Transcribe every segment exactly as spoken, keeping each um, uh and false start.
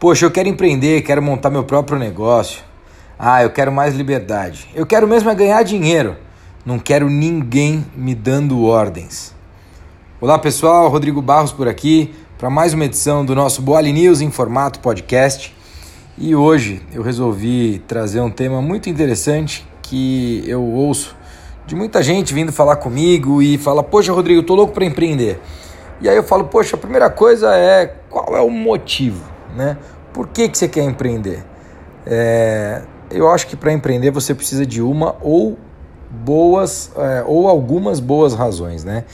Poxa, eu quero empreender, quero montar meu próprio negócio. Ah, eu quero mais liberdade. Eu quero mesmo é ganhar dinheiro. Não quero ninguém me dando ordens. Olá pessoal, Rodrigo Barros por aqui para mais uma edição do nosso Boal News em formato podcast. E hoje eu resolvi trazer um tema muito interessante que eu ouço de muita gente vindo falar comigo e fala: poxa Rodrigo, tô louco para empreender. E aí eu falo: poxa, a primeira coisa é qual é o motivo, né? Por que que você quer empreender? É, eu acho que para empreender você precisa de uma ou boas é, ou algumas boas razões, né?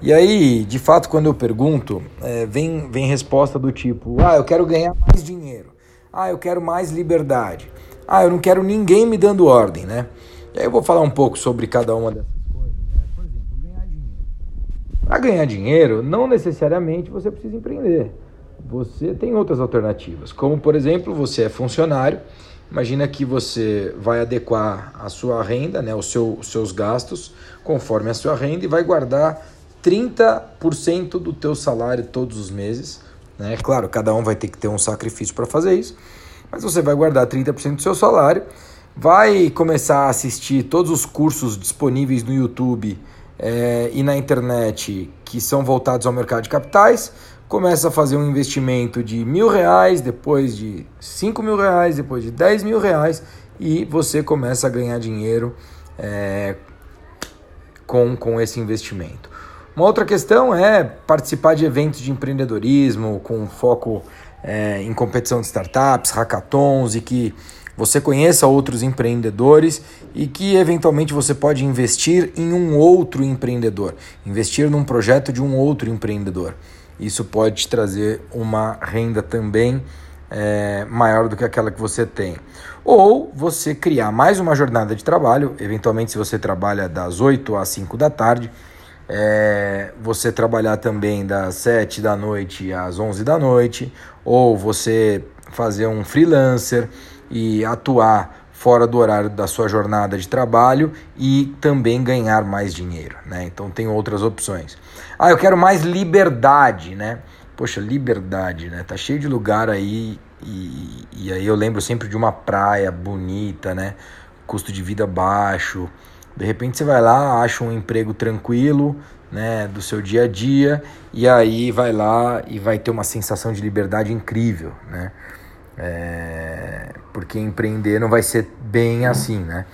E aí, de fato, quando eu pergunto, é, vem, vem resposta do tipo: ah, eu quero ganhar mais dinheiro. Ah, eu quero mais liberdade. Ah, eu não quero ninguém me dando ordem, né? E aí eu vou falar um pouco sobre cada uma dessas coisas, né? Por exemplo, ganhar dinheiro. Para ganhar dinheiro, não necessariamente você precisa empreender. Você tem outras alternativas, como, por exemplo, você é funcionário. Imagina que você vai adequar a sua renda, né, o seu, os seus gastos, conforme a sua renda, e vai guardar trinta por cento do teu salário todos os meses. Né? Claro, cada um vai ter que ter um sacrifício para fazer isso, mas você vai guardar trinta por cento do seu salário, vai começar a assistir todos os cursos disponíveis no YouTube é, e na internet que são voltados ao mercado de capitais, começa a fazer um investimento de mil reais, depois de cinco mil reais, depois de dez mil reais e você começa a ganhar dinheiro é, com, com esse investimento. Uma outra questão é participar de eventos de empreendedorismo com foco é, em competição de startups, hackathons e que você conheça outros empreendedores e que eventualmente você pode investir em um outro empreendedor, investir num projeto de um outro empreendedor. Isso pode te trazer uma renda também é, maior do que aquela que você tem. Ou você criar mais uma jornada de trabalho, eventualmente se você trabalha das oito às cinco da tarde, É, você trabalhar também das sete da noite às onze da noite, ou você fazer um freelancer e atuar fora do horário da sua jornada de trabalho e também ganhar mais dinheiro, né? Então tem outras opções. Ah, eu quero mais liberdade, né? Poxa, liberdade, né? Tá cheio de lugar aí e, e aí eu lembro sempre de uma praia bonita, né? Custo de vida baixo. De repente você vai lá, acha um emprego tranquilo, né, do seu dia a dia, e aí vai lá e vai ter uma sensação de liberdade incrível, né? É... Porque empreender não vai ser bem assim, né?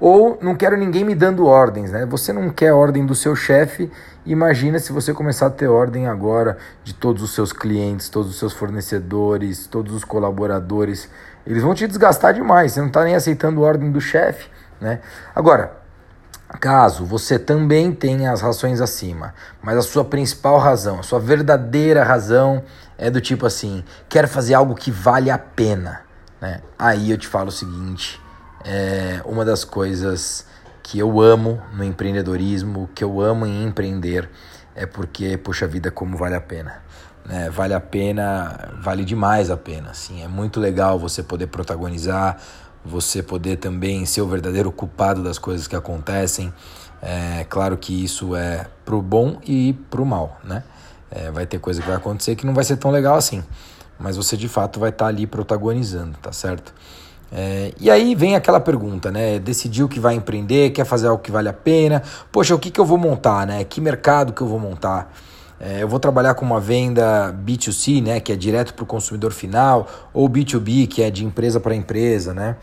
Ou não quero ninguém me dando ordens, né? Você não quer ordem do seu chefe, imagina se você começar a ter ordem agora de todos os seus clientes, todos os seus fornecedores, todos os colaboradores. Eles vão te desgastar demais, você não está nem aceitando ordem do chefe, né? Agora, caso você também tenha as razões acima, mas a sua principal razão, a sua verdadeira razão é do tipo assim: quero fazer algo que vale a pena, né? Aí eu te falo o seguinte, é uma das coisas que eu amo no empreendedorismo, que eu amo em empreender, é porque, poxa vida, como vale a pena, né? Vale a pena, vale demais a pena, assim, é muito legal você poder protagonizar, você poder também ser o verdadeiro culpado das coisas que acontecem. É claro que isso é pro bom e pro mal, né? É, vai ter coisa que vai acontecer que não vai ser tão legal assim, mas você de fato vai estar ali protagonizando, tá certo? É, e aí vem aquela pergunta, né? Decidiu que vai empreender, quer fazer algo que vale a pena. Poxa, o que que eu vou montar, né? Que mercado que eu vou montar? É, eu vou trabalhar com uma venda B dois C, né, que é direto para o consumidor final, ou B dois B, que é de empresa para empresa, né?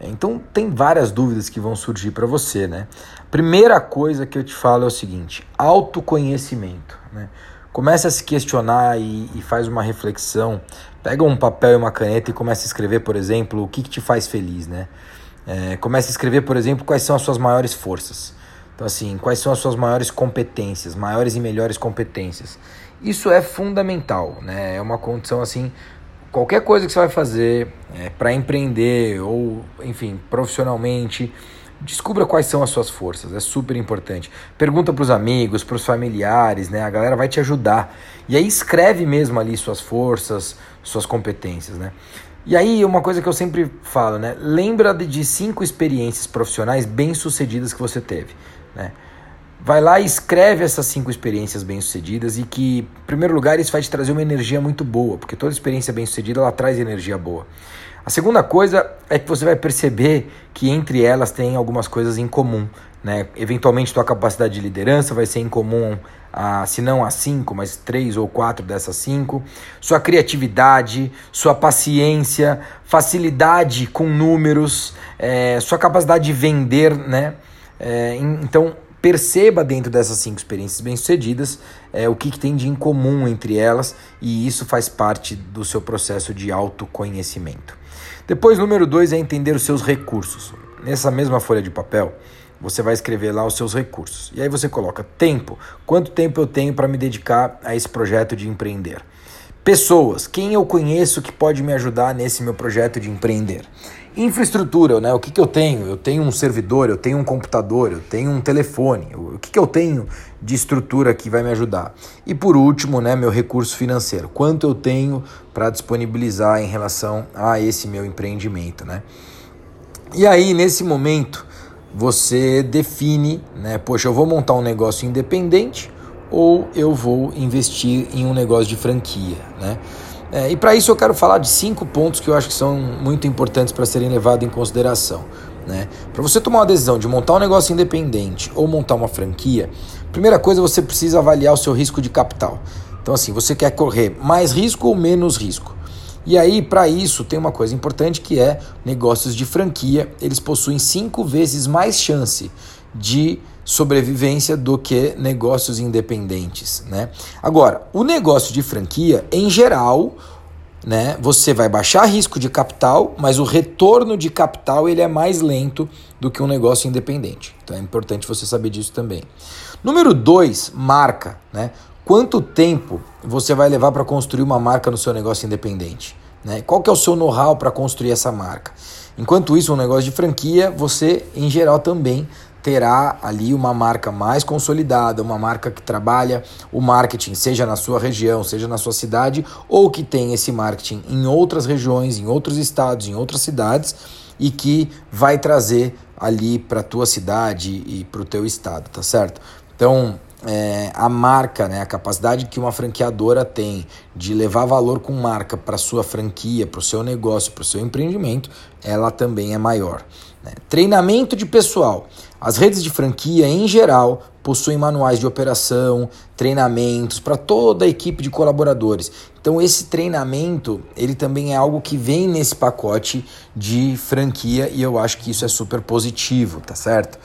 Então, tem várias dúvidas que vão surgir para você, né? Primeira coisa que eu te falo é o seguinte: autoconhecimento, né? Começa a se questionar e, e faz uma reflexão. Pega um papel e uma caneta e começa a escrever, por exemplo, o que, que te faz feliz, né? É, começa a escrever, por exemplo, quais são as suas maiores forças. Então, assim, quais são as suas maiores competências, maiores e melhores competências. Isso é fundamental, né? É uma condição, assim, qualquer coisa que você vai fazer é, para empreender ou, enfim, profissionalmente, descubra quais são as suas forças, é super importante. Pergunta para os amigos, para os familiares, né? A galera vai te ajudar. E aí escreve mesmo ali suas forças, suas competências, né? E aí, uma coisa que eu sempre falo, né? Lembra de cinco experiências profissionais bem-sucedidas que você teve, né? Vai lá e escreve essas cinco experiências bem-sucedidas e que, em primeiro lugar, isso vai te trazer uma energia muito boa, porque toda experiência bem-sucedida, ela traz energia boa. A segunda coisa é que você vai perceber que entre elas tem algumas coisas em comum, né? Eventualmente, tua capacidade de liderança vai ser em comum, a, se não a cinco, mas três ou quatro dessas cinco. Sua criatividade, sua paciência, facilidade com números, é, sua capacidade de vender, né? É, então... Perceba dentro dessas cinco experiências bem-sucedidas é, o que, que tem de em comum entre elas, e isso faz parte do seu processo de autoconhecimento. Depois, número dois é entender os seus recursos. Nessa mesma folha de papel, você vai escrever lá os seus recursos. E aí você coloca tempo. Quanto tempo eu tenho para me dedicar a esse projeto de empreender? Pessoas. Quem eu conheço que pode me ajudar nesse meu projeto de empreender? Infraestrutura, né? O que, que eu tenho? Eu tenho um servidor, eu tenho um computador, eu tenho um telefone. O que, que eu tenho de estrutura que vai me ajudar? E por último, né, meu recurso financeiro. Quanto eu tenho para disponibilizar em relação a esse meu empreendimento, né? E aí, nesse momento, você define, né? Poxa, eu vou montar um negócio independente ou eu vou investir em um negócio de franquia, né? É, e para isso eu quero falar de cinco pontos que eu acho que são muito importantes para serem levados em consideração, né? Para você tomar uma decisão de montar um negócio independente ou montar uma franquia, primeira coisa, você precisa avaliar o seu risco de capital. Então assim, você quer correr mais risco ou menos risco? E aí, para isso, tem uma coisa importante que é negócios de franquia, eles possuem cinco vezes mais chance de sobrevivência do que negócios independentes, né? Agora, o negócio de franquia, em geral, né, você vai baixar risco de capital, mas o retorno de capital ele é mais lento do que um negócio independente. Então é importante você saber disso também. Número dois, marca, né? Quanto tempo você vai levar para construir uma marca no seu negócio independente? Né? Qual que é o seu know-how para construir essa marca? Enquanto isso, um negócio de franquia, você, em geral, também terá ali uma marca mais consolidada, uma marca que trabalha o marketing, seja na sua região, seja na sua cidade, ou que tem esse marketing em outras regiões, em outros estados, em outras cidades, e que vai trazer ali para a tua cidade e para o teu estado, tá certo? Então, é, a marca, né, a capacidade que uma franqueadora tem de levar valor com marca para sua franquia, para o seu negócio, para o seu empreendimento, ela também é maior, né? Treinamento de pessoal. As redes de franquia, em geral, possuem manuais de operação, treinamentos para toda a equipe de colaboradores. Então, esse treinamento, ele também é algo que vem nesse pacote de franquia e eu acho que isso é super positivo, tá certo?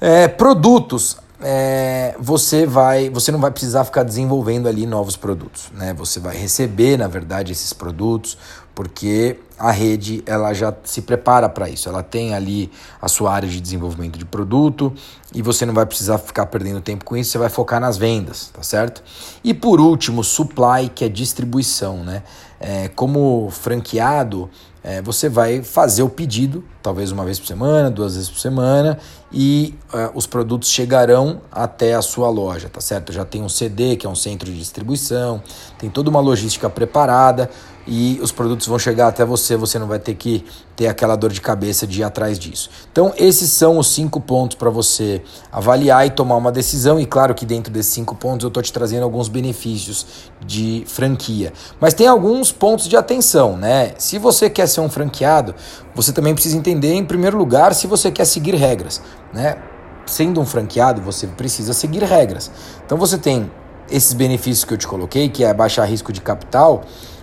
É, produtos. É, você, vai, você não vai precisar ficar desenvolvendo ali novos produtos, né? Você vai receber, na verdade, esses produtos, porque a rede ela já se prepara para isso. Ela tem ali a sua área de desenvolvimento de produto e você não vai precisar ficar perdendo tempo com isso, você vai focar nas vendas, tá certo? E por último, supply, que é distribuição, né? É, como franqueado, é, você vai fazer o pedido, talvez uma vez por semana, duas vezes por semana, e é, os produtos chegarão até a sua loja, tá certo? Já tem um C D, que é um centro de distribuição, tem toda uma logística preparada e os produtos vão chegar até você, você não vai ter que ter aquela dor de cabeça de ir atrás disso. Então, esses são os cinco pontos para você avaliar e tomar uma decisão, e claro que dentro desses cinco pontos eu estou te trazendo alguns benefícios de franquia. Mas tem alguns pontos de atenção, né? Se você quer ser um franqueado, você também precisa entender, em primeiro lugar, se você quer seguir regras, né? Sendo um franqueado, você precisa seguir regras. Então, você tem esses benefícios que eu te coloquei, que é baixar risco de capital,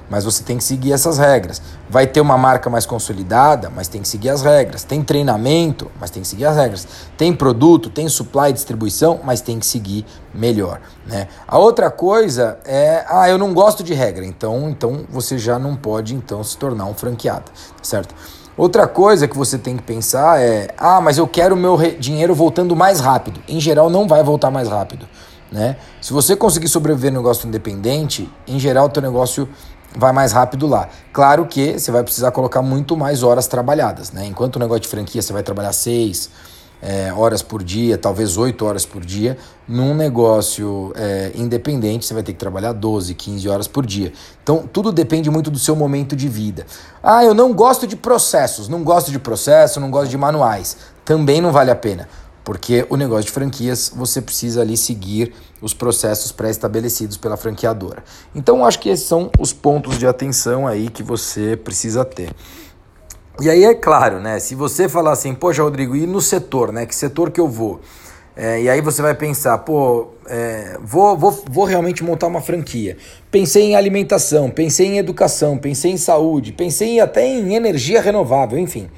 mas você tem que seguir essas regras. Vai ter uma marca mais consolidada, mas tem que seguir as regras. Tem treinamento, mas tem que seguir as regras. Tem produto, tem supply e distribuição, mas tem que seguir melhor, né? A outra coisa é, ah, eu não gosto de regra, então, então você já não pode então se tornar um franqueado, certo? Outra coisa que você tem que pensar é, ah, mas eu quero o meu re- dinheiro voltando mais rápido. Em geral, não vai voltar mais rápido, né? Se você conseguir sobreviver no negócio independente, em geral, o teu negócio vai mais rápido lá. Claro que você vai precisar colocar muito mais horas trabalhadas, né? Enquanto o negócio de franquia você vai trabalhar seis é, horas por dia, talvez oito horas por dia. Num negócio é, independente, você vai ter que trabalhar doze, quinze horas por dia. Então, tudo depende muito do seu momento de vida. Ah, eu não gosto de processos. Não gosto de processo, não gosto de manuais. Também não vale a pena. Porque o negócio de franquias, você precisa ali seguir os processos pré-estabelecidos pela franqueadora. Então, acho que esses são os pontos de atenção aí que você precisa ter. E aí, é claro, né? Se você falar assim, poxa, Rodrigo, e no setor, né? Que setor que eu vou? É, e aí você vai pensar, pô, é, vou, vou, vou realmente montar uma franquia. Pensei em alimentação, pensei em educação, pensei em saúde, pensei até em energia renovável, enfim.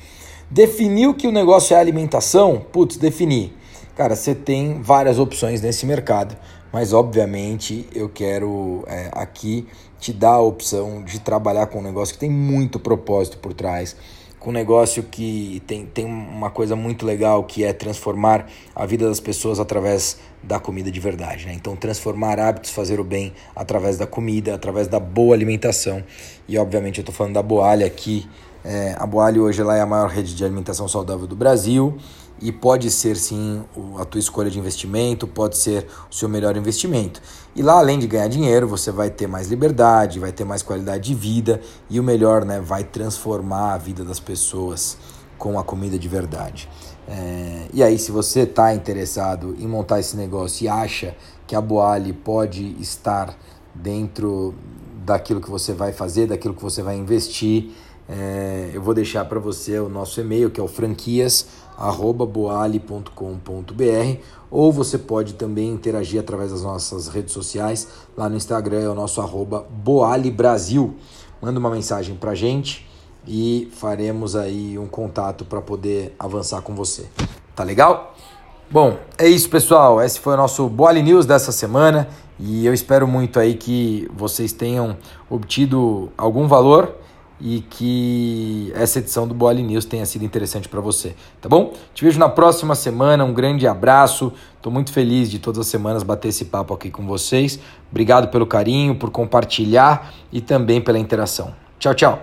Definiu que o negócio é alimentação? Putz, defini. Cara, você tem várias opções nesse mercado, mas obviamente eu quero é, aqui te dar a opção de trabalhar com um negócio que tem muito propósito por trás, com um negócio que tem, tem uma coisa muito legal, que é transformar a vida das pessoas através da comida de verdade, né? Então, transformar hábitos, fazer o bem através da comida, através da boa alimentação. E, obviamente, eu estou falando da Boal aqui. É, a Boal hoje ela é a maior rede de alimentação saudável do Brasil e pode ser sim a tua escolha de investimento, pode ser o seu melhor investimento. E lá, além de ganhar dinheiro, você vai ter mais liberdade, vai ter mais qualidade de vida e o melhor, né, vai transformar a vida das pessoas com a comida de verdade. É, e aí, se você está interessado em montar esse negócio e acha que a Boal pode estar dentro daquilo que você vai fazer, daquilo que você vai investir, É, eu vou deixar para você o nosso e-mail, que é o franquias arroba boal ponto com ponto b r, ou você pode também interagir através das nossas redes sociais. Lá no Instagram é o nosso arroba boalbrasil. Manda uma mensagem para a gente e faremos aí um contato para poder avançar com você. Tá legal? Bom, é isso, pessoal. Esse foi o nosso Boal News dessa semana e eu espero muito aí que vocês tenham obtido algum valor e que essa edição do Boal News tenha sido interessante para você, tá bom? Te vejo na próxima semana, um grande abraço, estou muito feliz de todas as semanas bater esse papo aqui com vocês, obrigado pelo carinho, por compartilhar e também pela interação. Tchau, tchau!